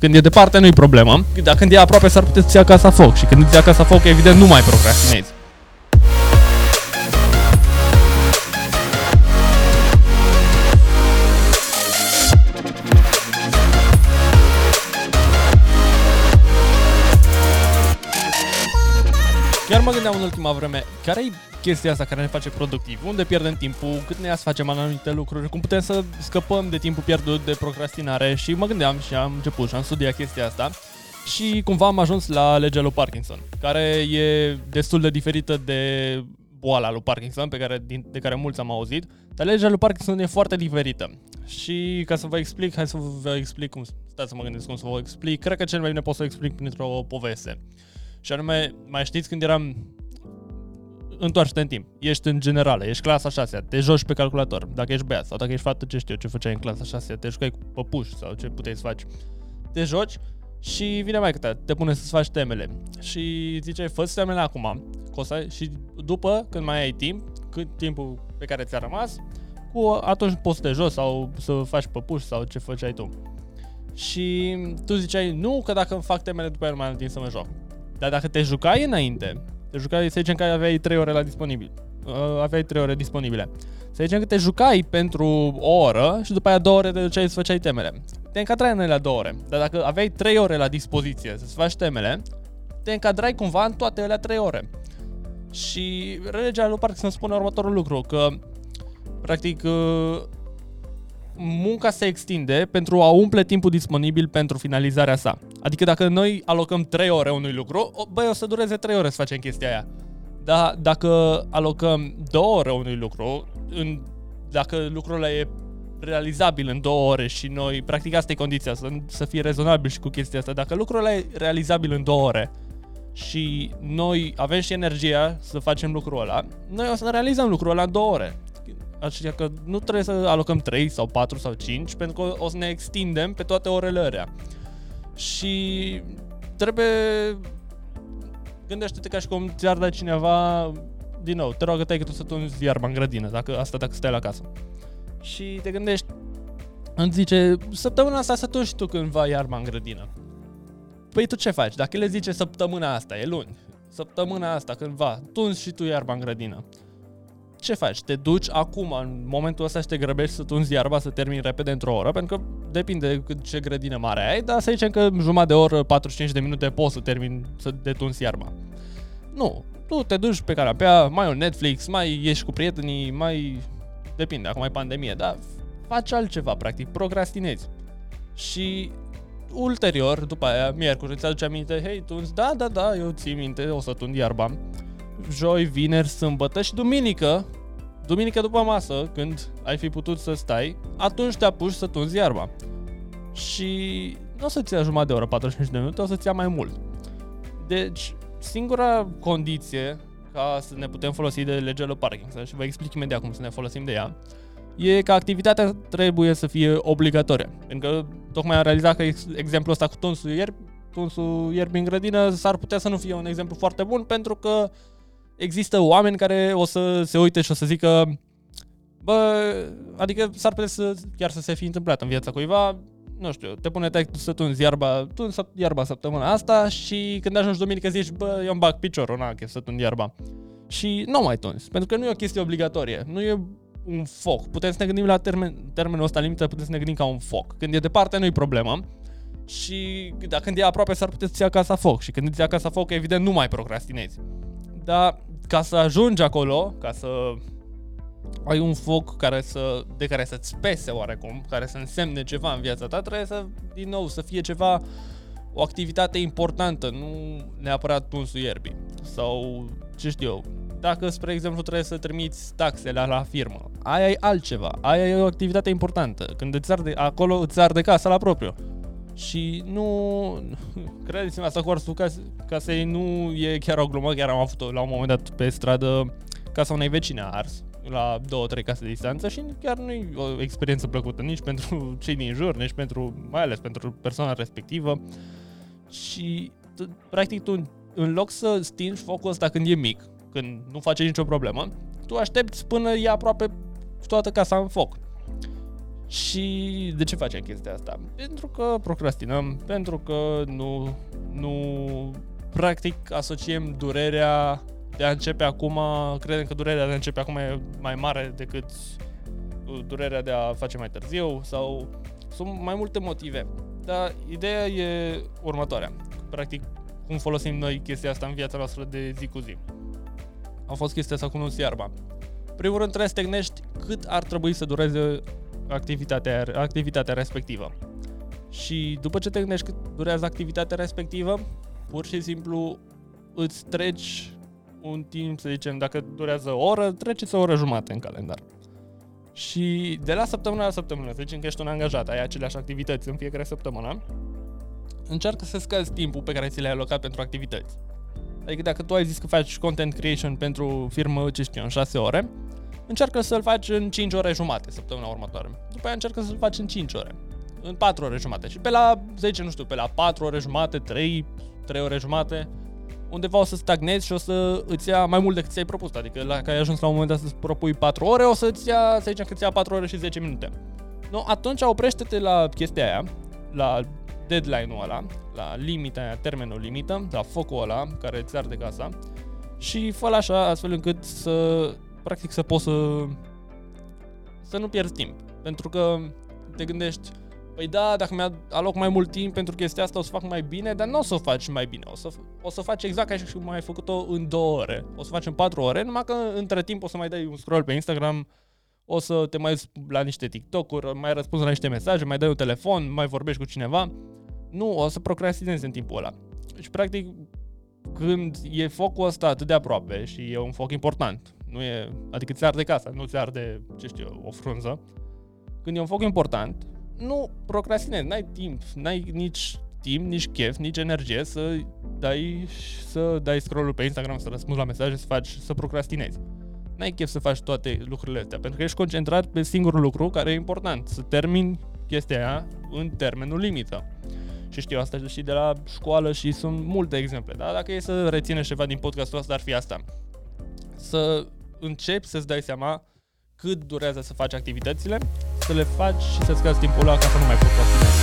Când e departe nu-i problemă, dar când e aproape s-ar putea să-ți ia casa foc. Și când îți ia casa foc, evident, nu mai procrastinezi. Chiar mă gândeam în ultima vreme, care-i chestia asta care ne face productivi? Unde pierdem timpul? Cât ne-ați facem anumite lucruri? Cum putem să scăpăm de timpul pierdut, de procrastinare? Și mă gândeam și am început și am studiat chestia asta și cumva am ajuns la legea lui Parkinson, care e destul de diferită de boala lui Parkinson, de care mulți am auzit, dar legea lui Parkinson e foarte diferită. Și ca să vă explic, hai să vă explic cum, stați să mă gândesc cum să vă explic, cred că cel mai bine pot să explic printr-o poveste. Și anume, mai știți când eram întoarce-te în timp, ești în generală, ești clasa 6, te joci pe calculator, dacă ești băiat sau dacă ești fată, ce știu eu, ce făceai în clasa 6, te jucai cu păpuși sau ce puteai să faci. Te joci și vine maică ta, te pune să-ți faci temele și ziceai, fă-ți temele acum și după, când mai ai timp, cât timpul pe care ți-a rămas, atunci poți să te joci sau să faci păpuși sau ce făceai tu. Și tu ziceai, nu, că dacă îmi fac temele după aia nu mai am timp să mă joc. Dar dacă te jucai înainte, te jucai, să zicem că aveai 3 ore disponibile. Să zicem că te jucai pentru o oră și după aia 2 ore te duceai să făceai temele. Te încadrai în alea 2 ore, dar dacă aveai 3 ore la dispoziție să-ți faci temele, te încadrai cumva în toate alea 3 ore. Și legea lui Parkinson spune următorul lucru, că practic munca se extinde pentru a umple timpul disponibil pentru finalizarea sa. Adică dacă noi alocăm 3 ore unui lucru, băi, o să dureze 3 ore să facem chestia aia. Dar dacă alocăm 2 ore unui lucru, dacă lucrul ăla e realizabil în 2 ore și noi, practic asta e condiția, să fie rezonabil și cu chestia asta, dacă lucrul ăla e realizabil în 2 ore și noi avem și energia să facem lucrul ăla, noi o să realizăm lucrul ăla în 2 ore. Așa că nu trebuie să alocăm 3 sau 4 sau 5, pentru că o să ne extindem pe toate orele alea. Și trebuie, gândește-te ca și cum ți-ar da cineva, din nou, te roagă taică tu să tunzi iarba în grădină, dacă stai la casă. Și te gândești, îmi zice, săptămâna asta să tunzi tu cândva iarba în grădină. Păi tu ce faci? Dacă el zice săptămâna asta, e luni, săptămâna asta cândva, tunzi și tu iarba în grădină. Ce faci? Te duci acum, în momentul ăsta, și te grăbești să tunzi iarba, să termini repede într-o oră, pentru că depinde ce grădină mare ai, dar să zicem că jumătate de oră, 45 de minute poți să termini să detunzi iarba. Nu, tu te duci pe canapea, mai un Netflix, mai ieși cu prietenii, mai... Depinde, acum e pandemie, dar faci altceva, practic, procrastinezi. Și ulterior, după aia, miercuri, îți aduce aminte, hei, tunzi, da, eu țin minte, o să tund iarba. Joi, vineri, sâmbătă și duminică după masă, când ai fi putut să stai, atunci te apuci să tunzi iarba. Și nu o să-ți ia jumătate de oră, 45 de minute, o să-ți ia mai mult. Deci, singura condiție ca să ne putem folosi de legea lui Parkinson, și vă explic imediat cum să ne folosim de ea, e că activitatea trebuie să fie obligatorie. Pentru că tocmai am realizat că exemplul ăsta cu tunsul ierbii în grădină s-ar putea să nu fie un exemplu foarte bun, pentru că există oameni care o să se uite și o să zică, bă, adică s-ar putea chiar să se fi întâmplat în viața cuiva, nu știu, te pune tăi să tunzi iarba săptămâna asta și când ajungi duminică zici, bă, eu îmi bag piciorul, n-am chef să tund iarba. Și nu mai tunzi, pentru că nu e o chestie obligatorie, nu e un foc. Putem să ne gândim la termenul ăsta limită, putem să ne gândim ca un foc. Când e departe nu e problemă și dacă când e aproape s-ar putea să-ți ia casa foc și când îți ia casa foc, evident, nu mai procrastinezi. Dar ca să ajungi acolo, ca să ai un foc de care să-ți pese oarecum, care să însemne ceva în viața ta, trebuie să, din nou, să fie ceva, o activitate importantă, nu neapărat tunsul ierbii sau ce știu eu. Dacă, spre exemplu, trebuie să trimiți taxele la firmă, aia e altceva, aia e o activitate importantă, când acolo îți arde casa la propriu. Și nu, credeți-mă, asta cu arsul casei nu e chiar o glumă, chiar am avut-o la un moment dat pe stradă, casa unei vecine a ars, la 2-3 case de distanță și chiar nu e o experiență plăcută nici pentru cei din jur, nici mai ales pentru persoana respectivă. Și practic tu, în loc să stingi focul ăsta când e mic, când nu face nicio problemă, tu aștepți până e aproape toată casa în foc. Și de ce facem chestia asta? Pentru că procrastinăm, pentru că nu practic asociem durerea de a începe acum, credem că durerea de a începe acum e mai mare decât durerea de a face mai târziu, sau sunt mai multe motive. Dar ideea e următoarea. Practic, cum folosim noi chestia asta în viața noastră de zi cu zi. A fost chestia asta cu nu-s iarba. Primul rând trebuie să te gândești cât ar trebui să dureze activitatea respectivă. Și după ce te gândești cât durează activitatea respectivă, pur și simplu îți treci un timp, să zicem, dacă durează o oră, treceți o oră jumate în calendar. Și de la săptămână la săptămână, să zicem că ești un angajat, ai aceleași activități în fiecare săptămână, încearcă să scazi timpul pe care ți l-ai alocat pentru activități. Adică dacă tu ai zis că faci content creation pentru firmă, ce știu, în 6 ore, încearcă să-l faci în 5 ore jumate săptămâna următoare. După aia încearcă să-l faci în 5 ore, în 4 ore jumate. Și pe la 10, nu știu, pe la 4 ore jumate, 3 ore jumate, undeva o să stagnezi și o să îți ia mai mult decât ți-ai propus. Adică dacă ai ajuns la un moment dat să-ți propui 4 ore, o să-ți ia, să zicem că ți ia 4 ore și 10 minute. No, atunci oprește-te la chestia aia, la deadline-ul ăla, la limita aia, termenul limită, la focul ăla care ți arde casa și fă-l așa astfel încât să, practic, să poți să nu pierzi timp. Pentru că te gândești, păi da, dacă mi-aloc mai mult timp pentru chestia asta o să fac mai bine, dar nu o să o faci mai bine, o să faci exact ca și cum ai făcut-o în 2 ore, o să faci în 4 ore, numai că între timp o să mai dai un scroll pe Instagram, o să te mai uiți la niște TikTok-uri, mai răspunzi la niște mesaje, mai dai un telefon, mai vorbești cu cineva, nu, o să procrastinezi în timpul ăla. Și practic, când e focul ăsta atât de aproape și e un foc important, nu e, adică ți arde casa, nu ți arde, ce știu, o frunză, când e un foc important, nu procrastinezi, n-ai timp, n-ai nici timp, nici chef, nici energie să dai scroll-ul pe Instagram, să răspunzi la mesaje, să procrastinezi. N-ai chef să faci toate lucrurile astea, pentru că ești concentrat pe singurul lucru care e important, să termini chestia aia în termenul limită. Și știu asta și de la școală și sunt multe exemple, dar dacă e să rețineți ceva din podcastul ăsta, ar fi asta. Să începi să-ți dai seama cât durează să faci activitățile, să le faci și să-ți scazi timpul ăla ca să nu mai procrastinezi.